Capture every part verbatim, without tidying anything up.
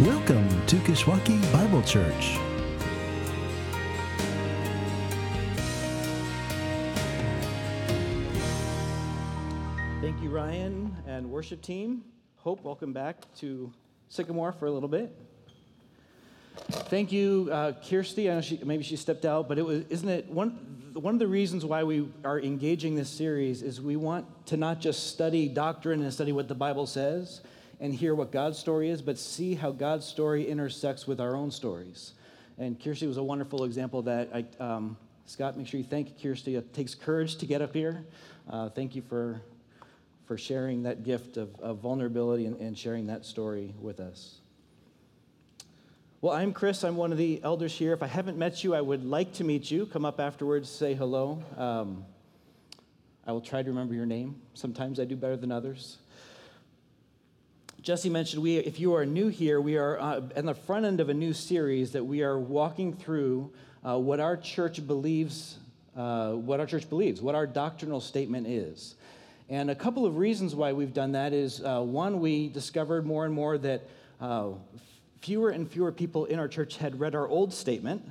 Welcome to Kishwaukee Bible Church. Thank you, Ryan and worship team. Hope, welcome back to Sycamore for a little bit. Thank you, uh, Kirstie. I know she, maybe she stepped out, but it was isn't it one one of the reasons why we are engaging this series is we want to not just study doctrine and study what the Bible says and hear what God's story is, but see how God's story intersects with our own stories. And Kirstie was a wonderful example of that. I, um, Scott, make sure you thank Kirstie. It takes courage to get up here. Uh, thank you for for sharing that gift of, of vulnerability and, and sharing that story with us. Well, I'm Chris. I'm one of the elders here. If I haven't met you, I would like to meet you. Come up afterwards, say hello. Um, I will try to remember your name. Sometimes I do better than others. Jesse mentioned, we, if you are new here, we are uh, in the front end of a new series that we are walking through uh, what our church believes, uh, what our church believes, what our doctrinal statement is. And a couple of reasons why we've done that is, uh, one, we discovered more and more that uh, fewer and fewer people in our church had read our old statement,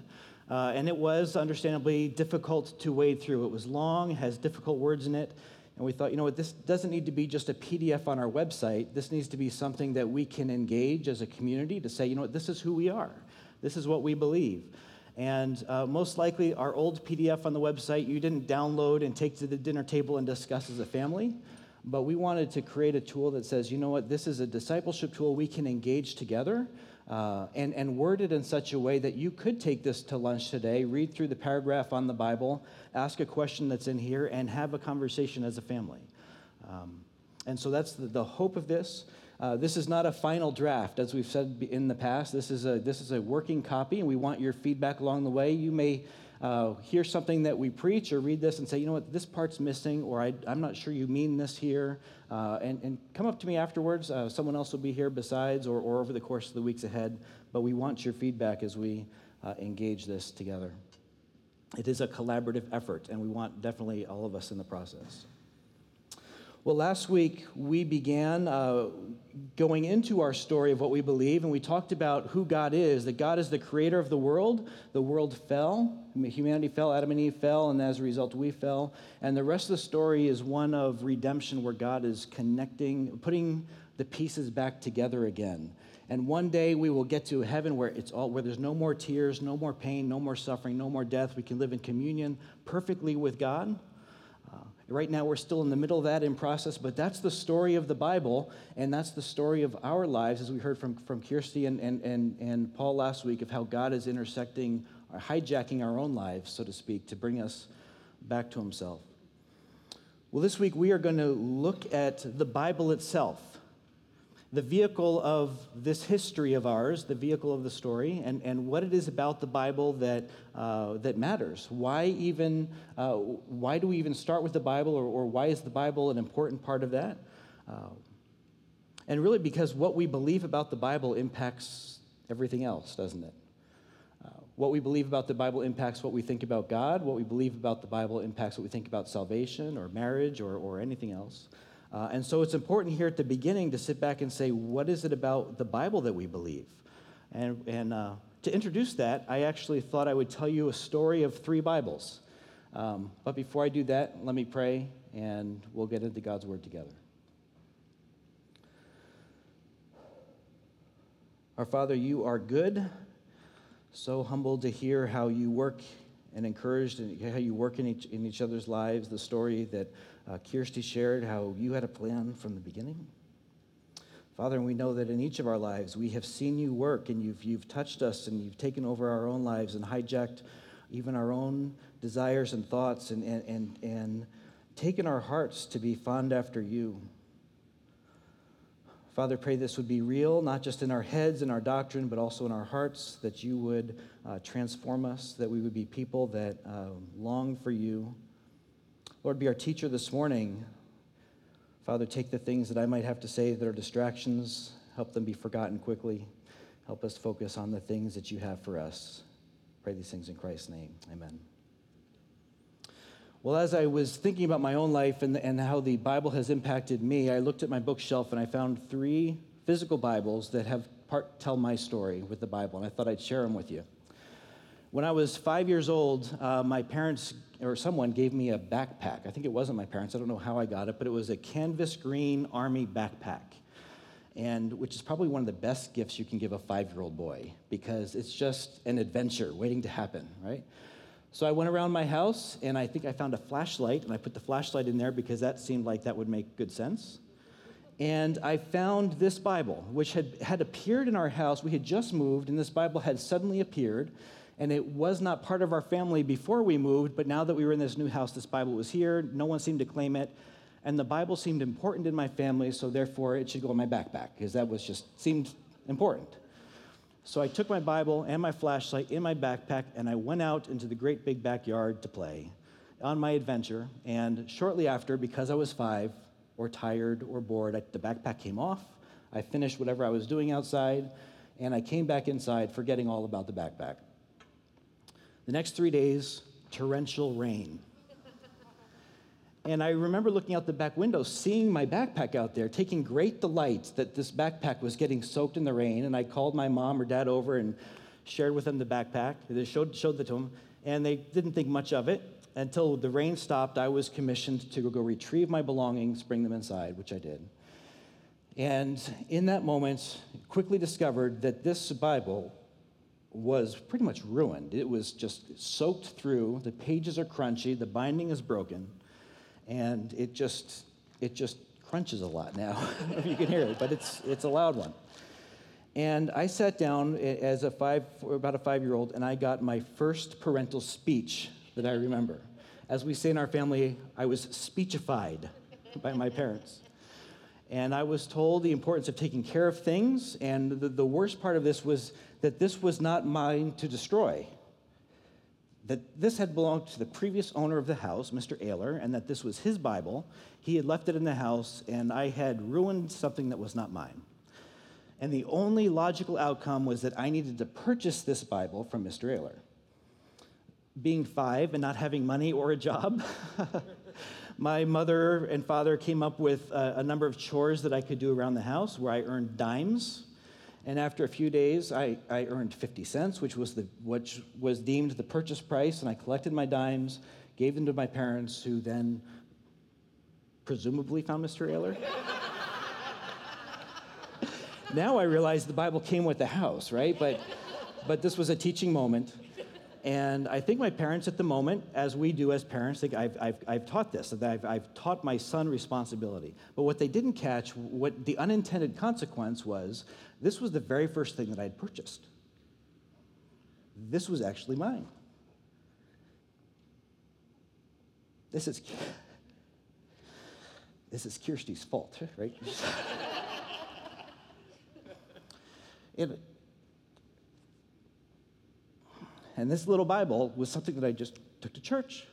uh, and it was understandably difficult to wade through. It was long, has difficult words in it. And we thought, you know what, this doesn't need to be just a P D F on our website. This needs to be something that we can engage as a community to say, you know what, this is who we are. This is what we believe. And uh, most likely our old P D F on the website, you didn't download and take to the dinner table and discuss as a family. But we wanted to create a tool that says, you know what, this is a discipleship tool we can engage together uh, and, and word it in such a way that you could take this to lunch today, read through the paragraph on the Bible, ask a question that's in here, and have a conversation as a family. Um, and so that's the, the hope of this. Uh, this is not a final draft, as we've said in the past. This is a this is a working copy, and we want your feedback along the way. You may Uh, hear something that we preach or read this and say, you know what, this part's missing, or I, I'm not sure you mean this here, uh, and, and come up to me afterwards. Uh, someone else will be here besides or, or over the course of the weeks ahead, but we want your feedback as we uh, engage this together. It is a collaborative effort, and we want definitely all of us in the process. Well, last week we began uh, going into our story of what we believe, and we talked about who God is, that God is the creator of the world. The world fell, humanity fell, Adam and Eve fell, and as a result we fell. And the rest of the story is one of redemption where God is connecting, putting the pieces back together again. And one day we will get to heaven where it's all, where there's no more tears, no more pain, no more suffering, no more death. We can live in communion perfectly with God. Right now, we're still in the middle of that in process, but that's the story of the Bible, and that's the story of our lives, as we heard from, from Kirstie and, and, and, and Paul last week, of how God is intersecting or hijacking our own lives, so to speak, to bring us back to himself. Well, this week, we are going to look at the Bible itself, the vehicle of this history of ours, the vehicle of the story, and, and what it is about the Bible that uh, that matters. Why even? Uh, why do we even start with the Bible, or, or why is the Bible an important part of that? Uh, and really, because what we believe about the Bible impacts everything else, doesn't it? Uh, what we believe about the Bible impacts what we think about God. What we believe about the Bible impacts what we think about salvation, or marriage, or, or anything else. Uh, and so it's important here at the beginning to sit back and say, what is it about the Bible that we believe? And, and uh, to introduce that, I actually thought I would tell you a story of three Bibles. Um, but before I do that, let me pray, and we'll get into God's Word together. Our Father, you are good. So humbled to hear how you work and encouraged, and how you work in each, in each other's lives, the story that Uh, Kirstie shared how you had a plan from the beginning. Father, and we know that in each of our lives, we have seen you work, and you've, you've touched us, and you've taken over our own lives and hijacked even our own desires and thoughts, and, and, and, and taken our hearts to be fond after you. Father, pray this would be real, not just in our heads and our doctrine, but also in our hearts, that you would uh, transform us, that we would be people that uh, long for you. Lord, be our teacher this morning. Father, take the things that I might have to say that are distractions, help them be forgotten quickly. Help us focus on the things that you have for us. Pray these things in Christ's name. Amen. Well, as I was thinking about my own life and, and how the Bible has impacted me, I looked at my bookshelf and I found three physical Bibles that have part tell my story with the Bible, and I thought I'd share them with you. When I was five years old, uh, my parents or someone gave me a backpack. I think it wasn't my parents. I don't know how I got it, but it was a canvas green army backpack, and which is probably one of the best gifts you can give a five-year-old boy because it's just an adventure waiting to happen, right? So I went around my house, and I think I found a flashlight, and I put the flashlight in there because that seemed like that would make good sense. And I found this Bible, which had, had appeared in our house. We had just moved, and this Bible had suddenly appeared, and it was not part of our family before we moved, but now that we were in this new house, this Bible was here. No one seemed to claim it, and the Bible seemed important in my family, so therefore it should go in my backpack because that was just seemed important. So I took my Bible and my flashlight in my backpack, and I went out into the great big backyard to play on my adventure. And shortly after, because I was five or tired or bored, I, the backpack came off. I finished whatever I was doing outside, and I came back inside, forgetting all about the backpack. The next three days, torrential rain. And I remember looking out the back window, seeing my backpack out there, taking great delight that this backpack was getting soaked in the rain. And I called my mom or dad over and shared with them the backpack. They showed, showed it to them, and they didn't think much of it until the rain stopped. I was commissioned to go retrieve my belongings, bring them inside, which I did. And in that moment, quickly discovered that this Bible was pretty much ruined. It was just soaked through. The pages are crunchy. The binding is broken. And it just it just crunches a lot now. I don't know if you can hear it, but it's it's a loud one. And I sat down as a five about a five-year-old, and I got my first parental speech that I remember. As we say in our family, I was speechified by my parents. And I was told the importance of taking care of things, and the, the worst part of this was that this was not mine to destroy. That this had belonged to the previous owner of the house, Mister Ehler, and that this was his Bible. He had left it in the house, and I had ruined something that was not mine. And the only logical outcome was that I needed to purchase this Bible from Mister Ehler. Being five and not having money or a job, my mother and father came up with a, a number of chores that I could do around the house where I earned dimes. And after a few days, I, I earned fifty cents, which was the which was deemed the purchase price, and I collected my dimes, gave them to my parents, who then presumably found Mister Ehler. Now I realize the Bible came with the house, right? But but this was a teaching moment. And I think my parents at the moment, as we do as parents, think I've, I've, I've taught this, that I've, I've taught my son responsibility. But what they didn't catch, what the unintended consequence was, this was the very first thing that I had purchased. This was actually mine. This is, this is Kirstie's fault, right? it, And this little Bible was something that I just took to church,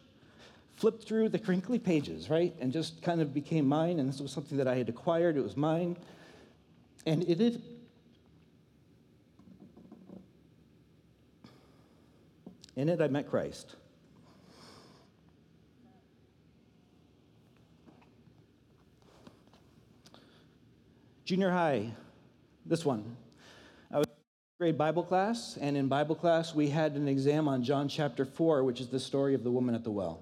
flipped through the crinkly pages, right, and just kind of became mine. And this was something that I had acquired. It was mine. And it is, in it I met Christ. Junior high, this one. Grade Bible class, and in Bible class we had an exam on John chapter four, which is the story of the woman at the well.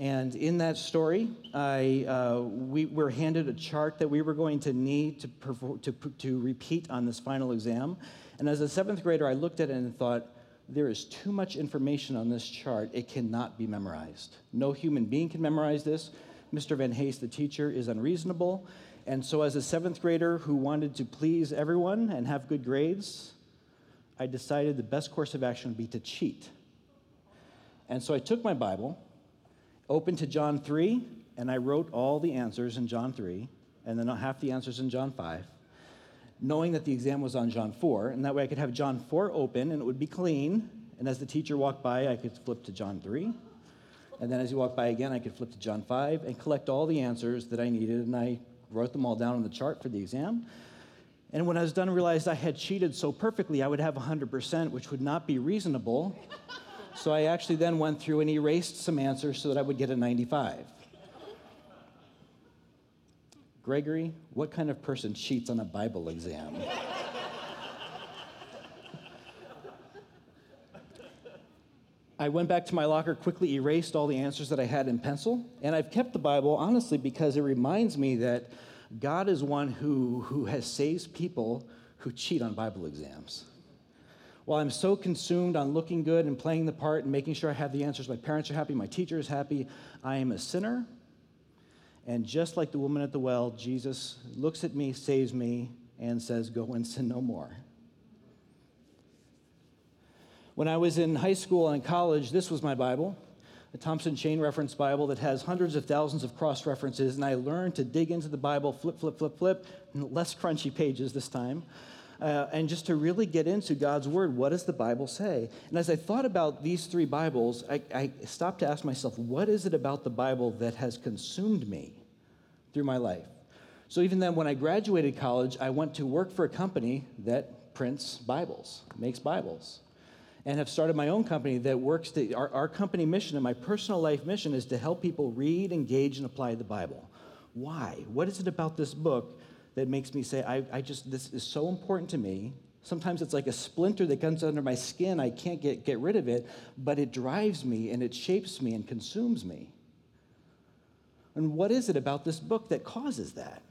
And in that story, I uh, we were handed a chart that we were going to need to, perfor- to to repeat on this final exam. And as a seventh grader, I looked at it and thought, there is too much information on this chart. It cannot be memorized. No human being can memorize this. Mister Van Haste, the teacher, is unreasonable. And so as a seventh grader who wanted to please everyone and have good grades, I decided the best course of action would be to cheat. And so I took my Bible, opened to John three, and I wrote all the answers in John three, and then half the answers in John five, knowing that the exam was on John four, and that way I could have John four open, and it would be clean, and as the teacher walked by, I could flip to John three, and then as he walked by again, I could flip to John five, and collect all the answers that I needed, and I wrote them all down on the chart for the exam. And when I was done, I realized I had cheated so perfectly, I would have one hundred percent, which would not be reasonable. So I actually then went through and erased some answers so that I would get a ninety-five. Gregory, what kind of person cheats on a Bible exam? I went back to my locker, quickly erased all the answers that I had in pencil, and I've kept the Bible, honestly, because it reminds me that God is one who, who has saved people who cheat on Bible exams. While I'm so consumed on looking good and playing the part and making sure I have the answers, my parents are happy, my teacher is happy, I am a sinner. And just like the woman at the well, Jesus looks at me, saves me, and says, go and sin no more. When I was in high school and college, this was my Bible, a Thompson Chain reference Bible that has hundreds of thousands of cross-references, and I learned to dig into the Bible, flip, flip, flip, flip, less crunchy pages this time. Uh, and just to really get into God's Word, what does the Bible say? And as I thought about these three Bibles, I, I stopped to ask myself, what is it about the Bible that has consumed me through my life? So even then, when I graduated college, I went to work for a company that prints Bibles, makes Bibles, and have started my own company that works to, our, our company mission and my personal life mission is to help people read, engage, and apply the Bible. Why? What is it about this book that makes me say, I, I just, this is so important to me. Sometimes it's like a splinter that comes under my skin. I can't get, get rid of it, but it drives me and it shapes me and consumes me. And what is it about this book that causes that?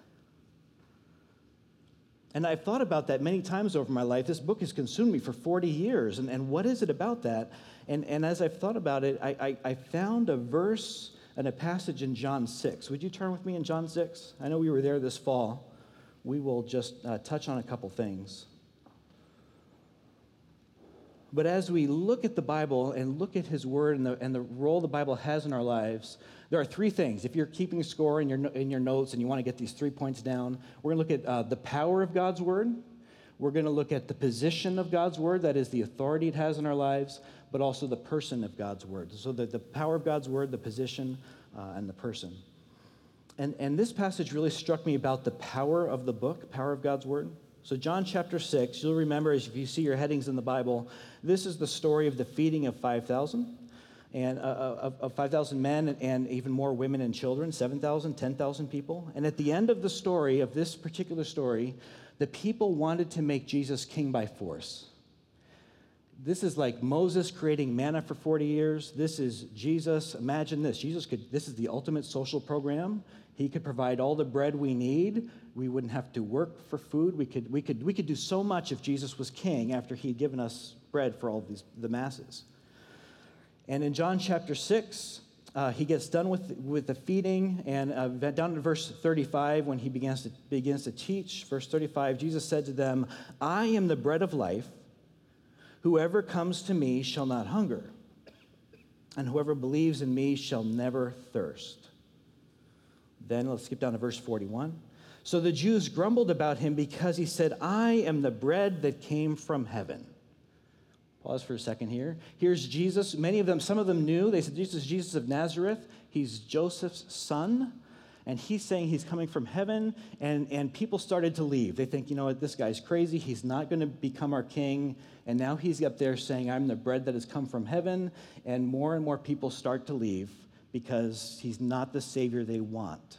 And I've thought about that many times over my life. This book has consumed me for forty years, and, and what is it about that? And, and as I've thought about it, I, I, I found a verse and a passage in John six. Would you turn with me in John six? I know we were there this fall. We will just uh, touch on a couple things. But as we look at the Bible and look at His Word and the, and the role the Bible has in our lives, there are three things. If you're keeping score in your, in your notes and you want to get these three points down, we're going to look at uh, the power of God's Word. We're going to look at the position of God's Word, that is the authority it has in our lives, but also the person of God's Word. So the, the power of God's Word, the position, uh, and the person. And, and this passage really struck me about the power of the book, power of God's Word. So John chapter six, you'll remember if you see your headings in the Bible, this is the story of the feeding of five thousand, and uh, of, of five thousand men and, and even more women and children, seven thousand, ten thousand people. And at the end of the story, of this particular story, the people wanted to make Jesus king by force. This is like Moses creating manna for forty years. This is Jesus. Imagine this. Jesus could, this is the ultimate social program. He could provide all the bread we need. We wouldn't have to work for food. We could, we could, we could do so much if Jesus was king after he'd given us bread for all of these, the masses. And in John chapter six, uh, he gets done with, with the feeding, and uh, down to verse thirty-five when he begins to, begins to teach. Verse thirty-five, Jesus said to them, I am the bread of life. Whoever comes to me shall not hunger, and whoever believes in me shall never thirst. Then let's skip down to verse forty-one. So the Jews grumbled about him because he said, I am the bread that came from heaven. Pause for a second here. Here's Jesus. Many of them, some of them knew. They said, this is Jesus of Nazareth. He's Joseph's son. And he's saying he's coming from heaven, and, and people started to leave. They think, you know what, this guy's crazy. He's not going to become our king. And now he's up there saying, I'm the bread that has come from heaven. And more and more people start to leave because he's not the Savior they want.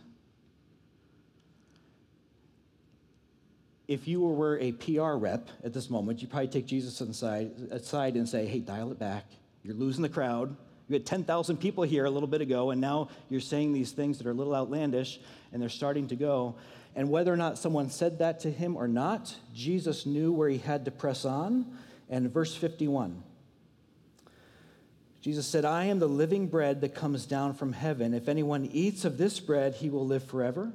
If you were a P R rep at this moment, you'd probably take Jesus aside, aside and say, hey, dial it back. You're losing the crowd. You had ten thousand people here a little bit ago, and now you're saying these things that are a little outlandish, and they're starting to go. And whether or not someone said that to him or not, Jesus knew where he had to press on. And verse fifty-one, Jesus said, I am the living bread that comes down from heaven. If anyone eats of this bread, he will live forever.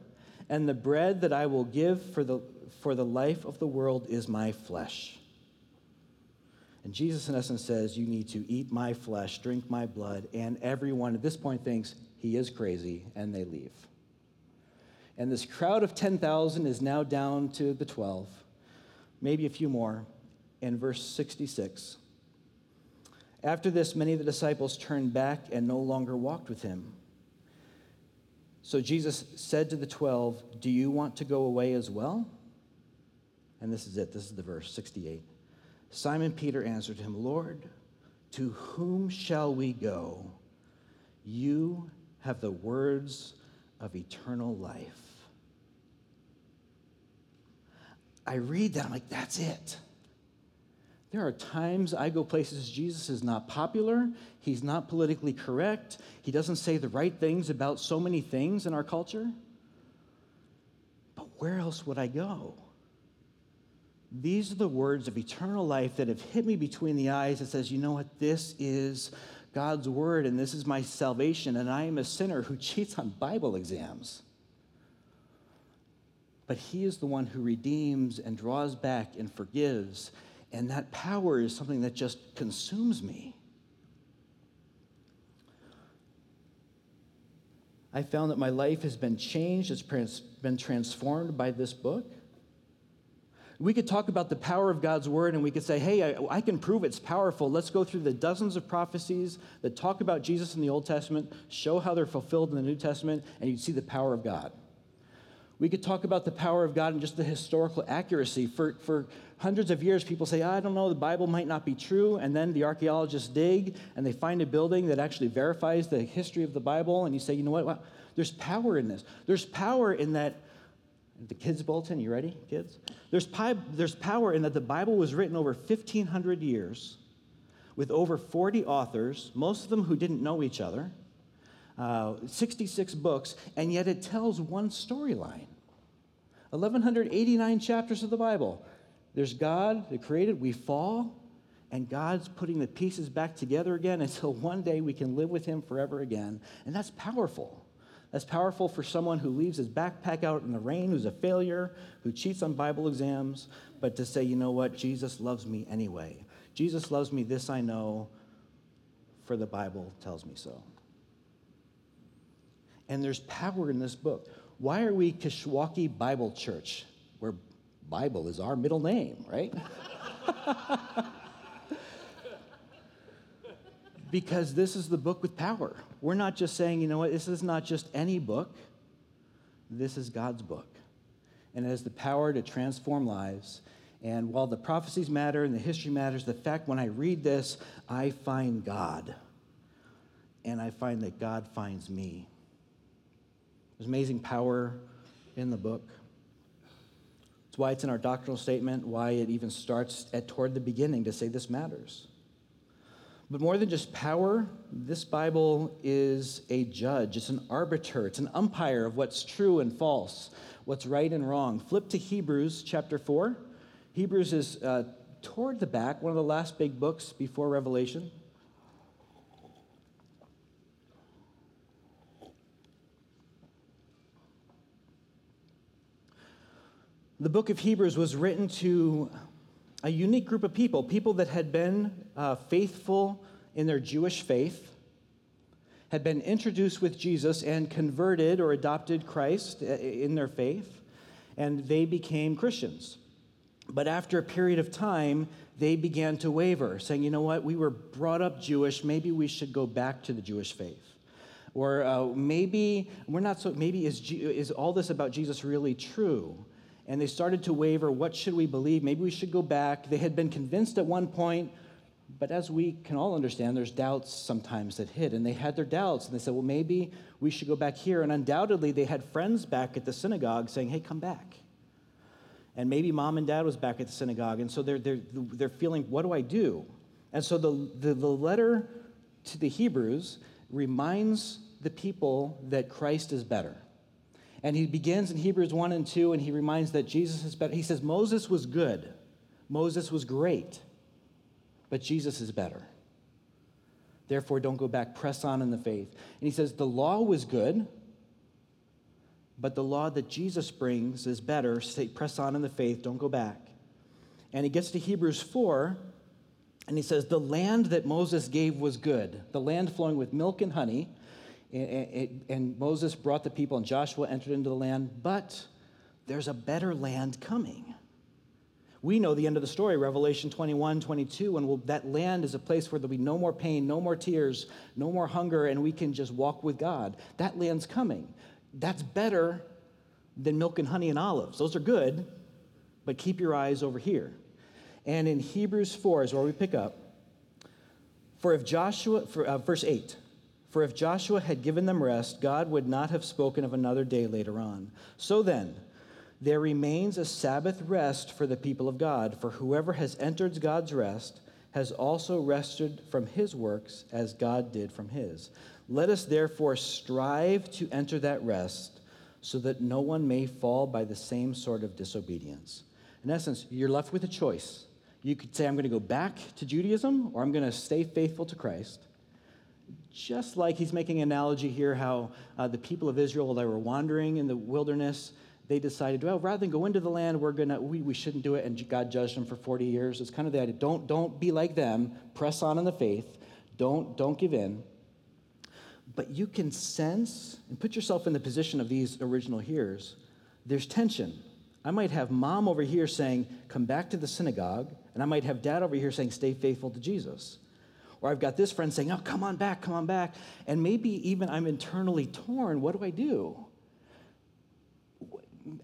And the bread that I will give for the, for the life of the world is my flesh. And Jesus, in essence, says, you need to eat my flesh, drink my blood, and everyone at this point thinks he is crazy, and they leave. And this crowd of ten thousand is now down to the twelve, maybe a few more, in verse sixty-six. After this, many of the disciples turned back and no longer walked with him. So Jesus said to the twelve, do you want to go away as well? And this is it. This is the verse, sixty-eight. Simon Peter answered him, Lord, to whom shall we go? You have the words of eternal life. I read that, I'm like, that's it. There are times I go places Jesus is not popular, he's not politically correct, he doesn't say the right things about so many things in our culture. But where else would I go? These are the words of eternal life that have hit me between the eyes that says, you know what, this is God's word and this is my salvation, and I am a sinner who cheats on Bible exams. But he is the one who redeems and draws back and forgives. And that power is something that just consumes me. I found that my life has been changed, it's trans- been transformed by this book. We could talk about the power of God's word and we could say, hey, I, I can prove it's powerful. Let's go through the dozens of prophecies that talk about Jesus in the Old Testament, show how they're fulfilled in the New Testament, and you'd see the power of God. We could talk about the power of God and just the historical accuracy. For, for hundreds of years, people say, I don't know, the Bible might not be true. And then the archaeologists dig, and they find a building that actually verifies the history of the Bible. And you say, you know what? Wow, there's power in this. There's power in that. The kids' bulletin, you ready, kids? There's, pi- there's power in that the Bible was written over fifteen hundred years with over forty authors, most of them who didn't know each other. Uh, sixty-six books, and yet it tells one storyline. eleven eighty-nine chapters of the Bible. There's God, the created, we fall, and God's putting the pieces back together again until one day we can live with him forever again. And that's powerful. That's powerful for someone who leaves his backpack out in the rain, who's a failure, who cheats on Bible exams, but to say, you know what, Jesus loves me anyway. Jesus loves me, this I know, for the Bible tells me so. And there's power in this book. Why are we Kishwaukee Bible Church, where Bible is our middle name, right? Because this is the book with power. We're not just saying, you know what, this is not just any book. This is God's book. And it has the power to transform lives. And while the prophecies matter and the history matters, the fact when I read this, I find God. And I find that God finds me. There's amazing power in the book. It's why it's in our doctrinal statement, why it even starts at toward the beginning to say this matters. But more than just power, this Bible is a judge. It's an arbiter. It's an umpire of what's true and false, what's right and wrong. Flip to Hebrews chapter four. Hebrews is uh, toward the back, one of the last big books before Revelation. The book of Hebrews was written to a unique group of people, people that had been uh, faithful in their Jewish faith, had been introduced with Jesus and converted or adopted Christ in their faith, and they became Christians. But after a period of time, they began to waver, saying, you know what, we were brought up Jewish, maybe we should go back to the Jewish faith. Or uh, maybe we're not so, maybe is, G- is all this about Jesus really true? And they started to waver, what should we believe? Maybe we should go back. They had been convinced at one point, but as we can all understand, there's doubts sometimes that hit, and they had their doubts, and they said, well, maybe we should go back here. And undoubtedly, they had friends back at the synagogue saying, hey, come back. And maybe mom and dad was back at the synagogue, and so they're, they're, they're feeling, what do I do? And so the, the, the letter to the Hebrews reminds the people that Christ is better. And he begins in Hebrews one and two, and he reminds that Jesus is better. He says, Moses was good. Moses was great. But Jesus is better. Therefore, don't go back. Press on in the faith. And he says, the law was good, but the law that Jesus brings is better. Stay, press on in the faith. Don't go back. And he gets to Hebrews four, and he says, the land that Moses gave was good, the land flowing with milk and honey. And Moses brought the people, and Joshua entered into the land, but there's a better land coming. We know the end of the story, Revelation twenty-one, twenty-two, and we'll, that land is a place where there'll be no more pain, no more tears, no more hunger, and we can just walk with God. That land's coming. That's better than milk and honey and olives. Those are good, but keep your eyes over here. And in Hebrews four is where we pick up. For if Joshua, for, uh, verse eight, For if Joshua had given them rest, God would not have spoken of another day later on. So then, there remains a Sabbath rest for the people of God, for whoever has entered God's rest has also rested from his works as God did from his. Let us therefore strive to enter that rest so that no one may fall by the same sort of disobedience. In essence, you're left with a choice. You could say, I'm going to go back to Judaism, or I'm going to stay faithful to Christ. Just like he's making an analogy here how uh, the people of Israel, while they were wandering in the wilderness, they decided, well, rather than go into the land, we're gonna, we, we shouldn't do it, and God judged them for forty years. It's kind of the idea, don't, don't be like them, press on in the faith, don't, don't give in. But you can sense, and put yourself in the position of these original hearers, there's tension. I might have mom over here saying, come back to the synagogue, and I might have dad over here saying, stay faithful to Jesus. Or I've got this friend saying, oh, come on back, come on back. And maybe even I'm internally torn, what do I do?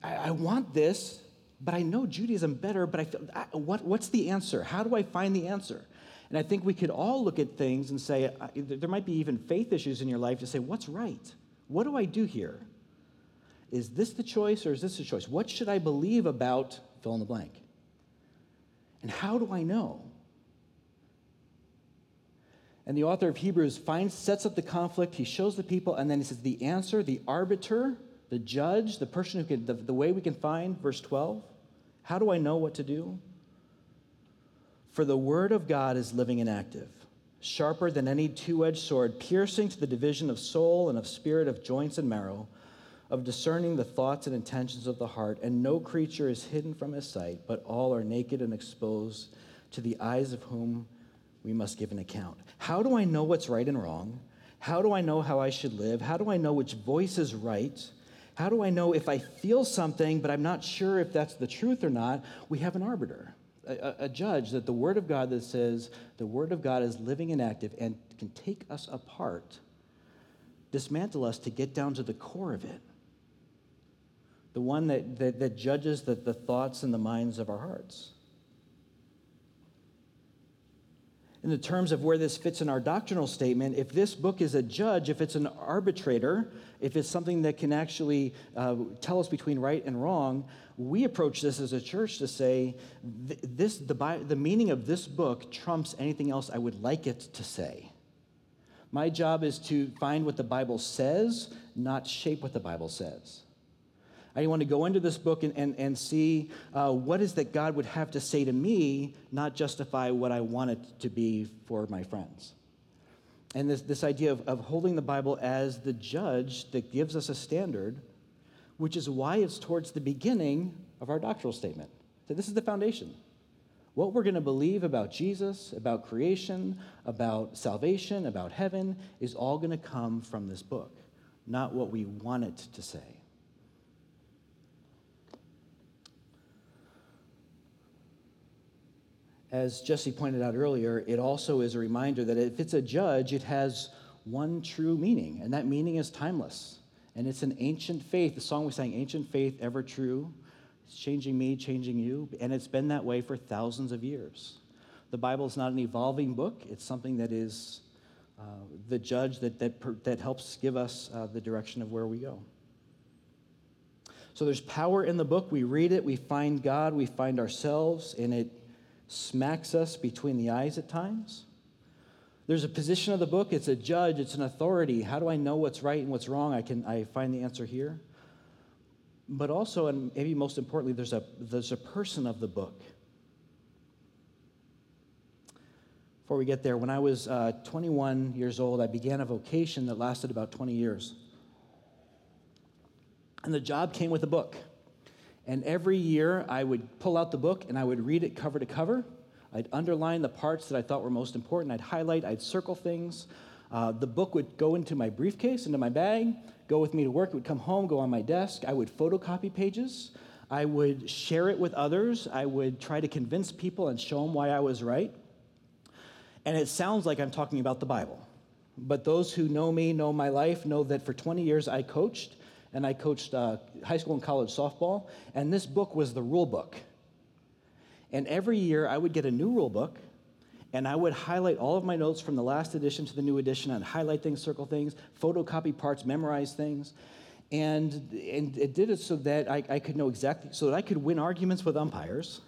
I want this, but I know Judaism better, but I feel, I, what, what's the answer? How do I find the answer? And I think we could all look at things and say, I, there might be even faith issues in your life to say, what's right? What do I do here? Is this the choice or is this the choice? What should I believe about fill in the blank? And how do I know? And the author of Hebrews finds, sets up the conflict, he shows the people, and then he says the answer, the arbiter, the judge, the person who can, the, the way we can find, verse twelve, how do I know what to do? For the word of God is living and active, sharper than any two-edged sword, piercing to the division of soul and of spirit, of joints and marrow, of discerning the thoughts and intentions of the heart, and no creature is hidden from his sight, but all are naked and exposed to the eyes of whom we must give an account. How do I know what's right and wrong? How do I know how I should live? How do I know which voice is right? How do I know if I feel something, but I'm not sure if that's the truth or not? We have an arbiter, a, a judge that the Word of God that says the Word of God is living and active and can take us apart, dismantle us to get down to the core of it. The one that, that, that judges the, the thoughts and the minds of our hearts. In the terms of where this fits in our doctrinal statement, if this book is a judge, if it's an arbitrator, if it's something that can actually uh, tell us between right and wrong, we approach this as a church to say, th- this the, bi- the meaning of this book trumps anything else I would like it to say. My job is to find what the Bible says, not shape what the Bible says. I want to go into this book and, and, and see uh, what is that God would have to say to me, not justify what I want it to be for my friends. And this, this idea of, of holding the Bible as the judge that gives us a standard, which is why it's towards the beginning of our doctrinal statement. So this is the foundation. What we're going to believe about Jesus, about creation, about salvation, about heaven, is all going to come from this book, not what we want it to say. As Jesse pointed out earlier, it also is a reminder that if it's a judge, it has one true meaning, and that meaning is timeless. And it's an ancient faith, the song we sang, ancient faith, ever true. It's changing me, changing you, and it's been that way for thousands of years. The Bible is not an evolving book. It's something that is uh, the judge that, that, that helps give us uh, the direction of where we go. So there's power in the book. We read it, we find God, we find ourselves, and it smacks us between the eyes at times. There's a position of the book. It's a judge. It's an authority. How do I know what's right and what's wrong? I can I find the answer here. But also, and maybe most importantly, there's a there's a person of the book. Before we get there, when I was uh, twenty-one years old, I began a vocation that lasted about twenty years. And the job came with a book. And every year, I would pull out the book, and I would read it cover to cover. I'd underline the parts that I thought were most important. I'd highlight. I'd circle things. Uh, the book would go into my briefcase, into my bag, go with me to work. It would come home, go on my desk. I would photocopy pages. I would share it with others. I would try to convince people and show them why I was right. And it sounds like I'm talking about the Bible. But those who know me, know my life, know that for twenty years I coached. And I coached uh, high school and college softball, and this book was the rule book. And every year, I would get a new rule book, and I would highlight all of my notes from the last edition to the new edition, and highlight things, circle things, photocopy parts, memorize things. And and it did it so that I, I could know exactly, so that I could win arguments with umpires.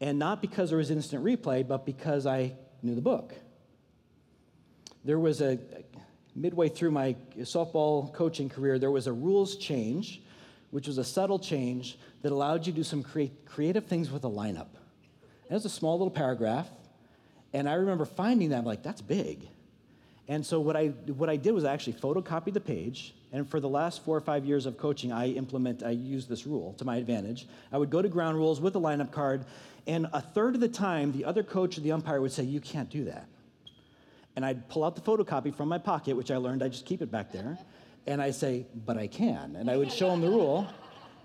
And not because there was instant replay, but because I knew the book. There was a, midway through my softball coaching career, there was a rules change, which was a subtle change that allowed you to do some create, creative things with a lineup. And it was a small little paragraph. And I remember finding that, I'm like, that's big. And so what I what I did was I actually photocopied the page, and for the last four or five years of coaching, I implement, I use this rule to my advantage. I would go to ground rules with a lineup card, and a third of the time, the other coach or the umpire would say, you can't do that. And I'd pull out the photocopy from my pocket, which I learned I just keep it back there, and I say, but I can. And I would show them the rule,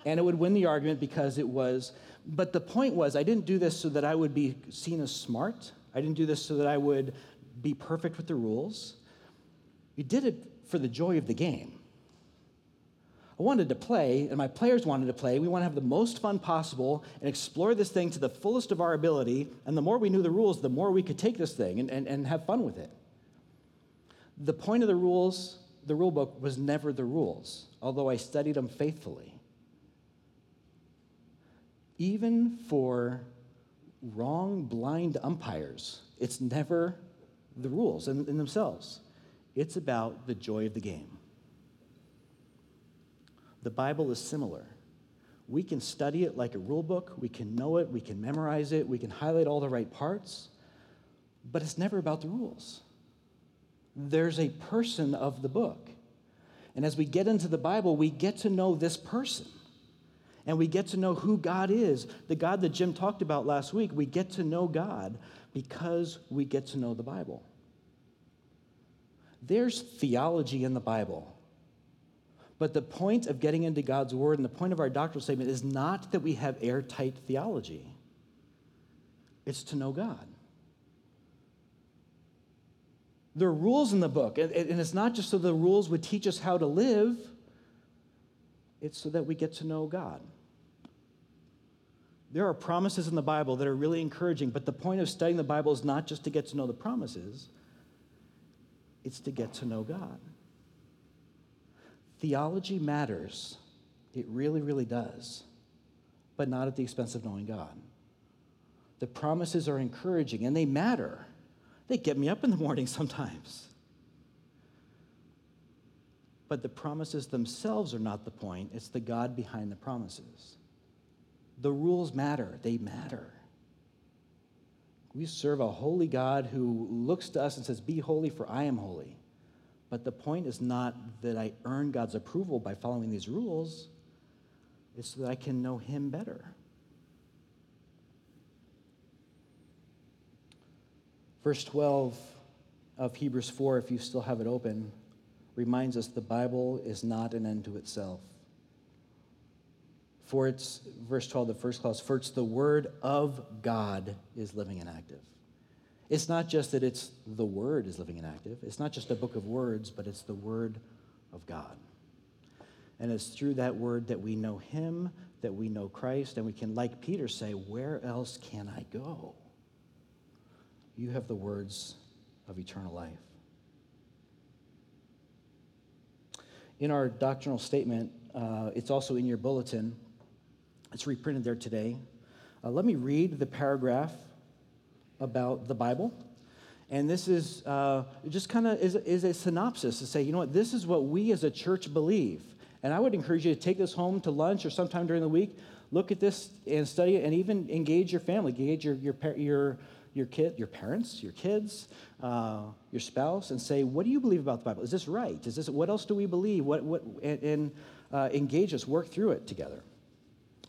and it would win the argument because it was, but the point was I didn't do this so that I would be seen as smart. I didn't do this so that I would be perfect with the rules. We did it for the joy of the game. I wanted to play, and my players wanted to play. We want to have the most fun possible and explore this thing to the fullest of our ability. And the more we knew the rules, the more we could take this thing and, and, and have fun with it. The point of the rules, the rule book, was never the rules, although I studied them faithfully. Even for wrong, blind umpires, it's never the rules in, in themselves. It's about the joy of the game. The Bible is similar. We can study it like a rule book. We can know it. We can memorize it. We can highlight all the right parts. But it's never about the rules. There's a person of the book. And as we get into the Bible, we get to know this person. And we get to know who God is. The God that Jim talked about last week, we get to know God because we get to know the Bible. There's theology in the Bible. But the point of getting into God's word and the point of our doctrinal statement is not that we have airtight theology. It's to know God. There are rules in the book, and it's not just so the rules would teach us how to live. It's so that we get to know God. There are promises in the Bible that are really encouraging, but the point of studying the Bible is not just to get to know the promises, it's to get to know God. Theology matters. It really, really does, but not at the expense of knowing God. The promises are encouraging, and they matter. They get me up in the morning sometimes. But the promises themselves are not the point. It's the God behind the promises. The rules matter. They matter. We serve a holy God who looks to us and says, be holy, for I am holy. But the point is not that I earn God's approval by following these rules. It's so that I can know him better. Verse twelve of Hebrews four, if you still have it open, reminds us the Bible is not an end to itself. For it's, verse twelve, the first clause, for it's the word of God is living and active. It's not just that it's the word is living and active. It's not just a book of words, but it's the word of God. And it's through that word that we know him, that we know Christ, and we can, like Peter, say, where else can I go? You have the words of eternal life. In our doctrinal statement, uh, it's also in your bulletin. It's reprinted there today. Uh, let me read the paragraph about the Bible. And this is uh, just kind of is, is a synopsis to say, you know what, this is what we as a church believe. And I would encourage you to take this home to lunch or sometime during the week. Look at this and study it and even engage your family, engage your your your your kid, your parents, your kids, uh, your spouse, and say, what do you believe about the Bible? Is this right? Is this what else do we believe? What what and, and uh, engage us, work through it together.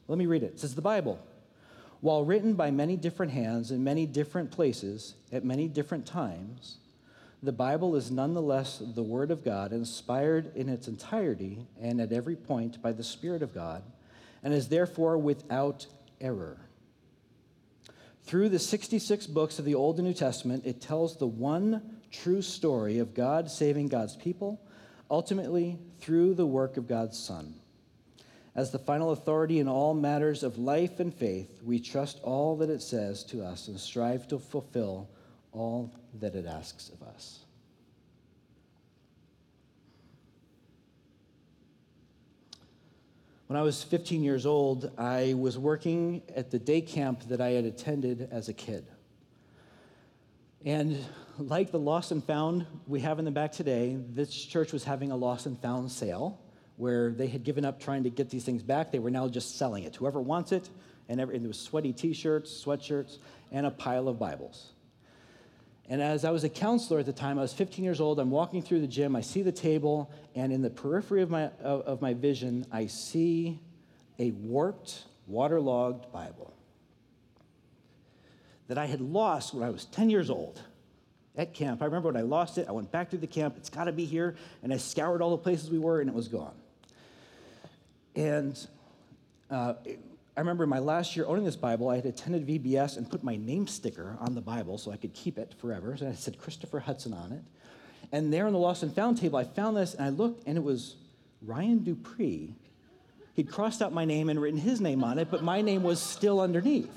Let me read it. It says the Bible, while written by many different hands in many different places at many different times, the Bible is nonetheless the Word of God, inspired in its entirety and at every point by the Spirit of God, and is therefore without error. Through the sixty-six books of the Old and New Testament, it tells the one true story of God saving God's people, ultimately through the work of God's Son. As the final authority in all matters of life and faith, we trust all that it says to us and strive to fulfill all that it asks of us. When I was fifteen years old, I was working at the day camp that I had attended as a kid. And like the lost and found we have in the back today, this church was having a lost and found sale where they had given up trying to get these things back. They were now just selling it. Whoever wants it, and, every, and there was sweaty T-shirts, sweatshirts, and a pile of Bibles. And as I was a counselor at the time, I was fifteen years old. I'm walking through the gym. I see the table, and in the periphery of my of, of my vision, I see a warped, waterlogged Bible that I had lost when I was ten years old at camp. I remember when I lost it. I went back through the camp. It's got to be here. And I scoured all the places we were, and it was gone. And uh, it, I remember my last year owning this Bible, I had attended V B S and put my name sticker on the Bible so I could keep it forever. And so it said Christopher Hudson on it. And there on the Lost and Found table, I found this, and I looked, and it was Ryan Dupree. He'd crossed out my name and written his name on it, but my name was still underneath.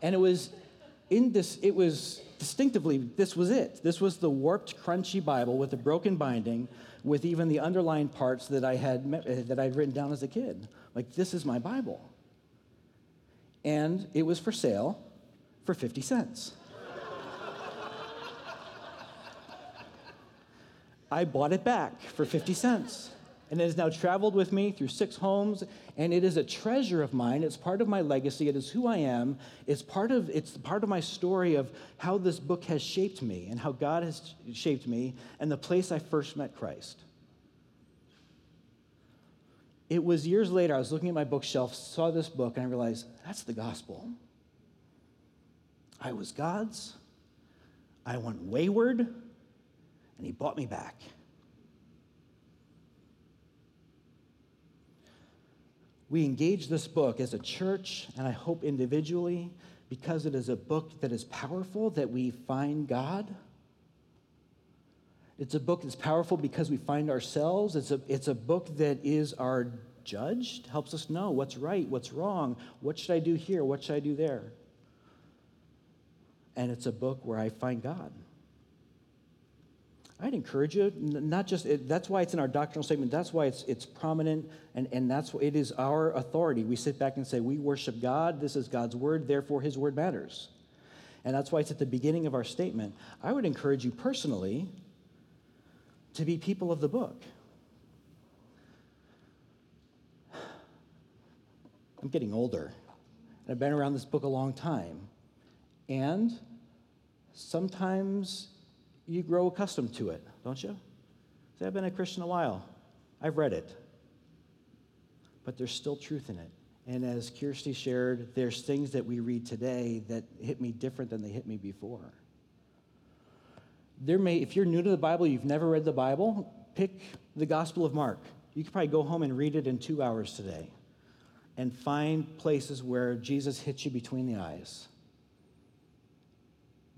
And it was in this, it was distinctively, this was it. This was the warped, crunchy Bible with the broken binding, with even the underlined parts that I had that I'd written down as a kid. Like, this is my Bible. And it was for sale for fifty cents. I bought it back for fifty cents. And it has now traveled with me through six homes, and it is a treasure of mine. It's part of my legacy. It is who I am. It's part of it's part of my story of how this book has shaped me and how God has shaped me and the place I first met Christ. It was years later, I was looking at my bookshelf, saw this book, and I realized, that's the gospel. I was God's. I went wayward, and he bought me back. We engage this book as a church, and I hope individually, because it is a book that is powerful, that we find God. It's a book that's powerful because we find ourselves. It's a, it's a book that is our judge. It helps us know what's right, what's wrong, what should I do here, what should I do there. And it's a book where I find God. I'd encourage you, not just, it, that's why it's in our doctrinal statement, that's why it's it's prominent, and, and that's why it is our authority. We sit back and say, we worship God, this is God's word, therefore his word matters. And that's why it's at the beginning of our statement. I would encourage you personally to be people of the book. I'm getting older. I've been around this book a long time. And sometimes you grow accustomed to it, don't you? Say, I've been a Christian a while. I've read it. But there's still truth in it. And as Kirstie shared, there's things that we read today that hit me different than they hit me before. There may, if you're new to the Bible, you've never read the Bible, pick the Gospel of Mark. You could probably go home and read it in two hours today and find places where Jesus hits you between the eyes.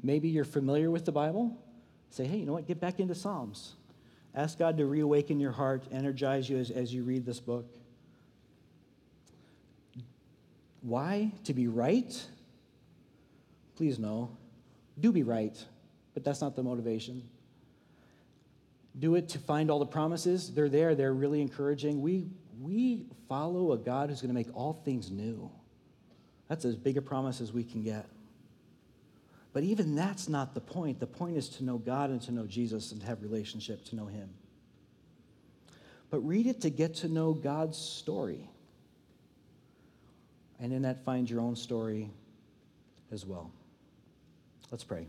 Maybe you're familiar with the Bible. Say, hey, you know what? Get back into Psalms. Ask God to reawaken your heart, energize you as, as you read this book. Why? To be right? Please no. Do be right. But that's not the motivation. Do it to find all the promises. They're there. They're really encouraging. We we follow a God who's going to make all things new. That's as big a promise as we can get. But even that's not the point. The point is to know God and to know Jesus and to have relationship, to know him. But read it to get to know God's story. And in that, find your own story as well. Let's pray.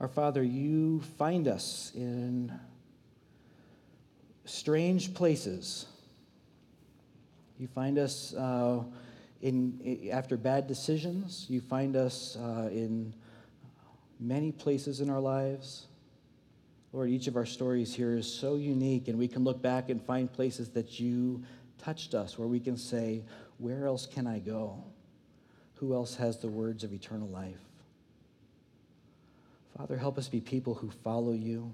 Our Father, you find us in strange places. You find us uh, in, in after bad decisions. You find us uh, in many places in our lives. Lord, each of our stories here is so unique, and we can look back and find places that you touched us, where we can say, where else can I go? Who else has the words of eternal life? Father, help us be people who follow you,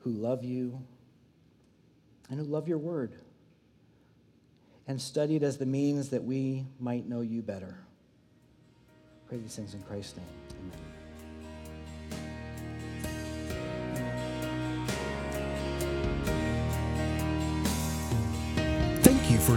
who love you, and who love your word, and study it as the means that we might know you better. I pray these things in Christ's name. Amen. for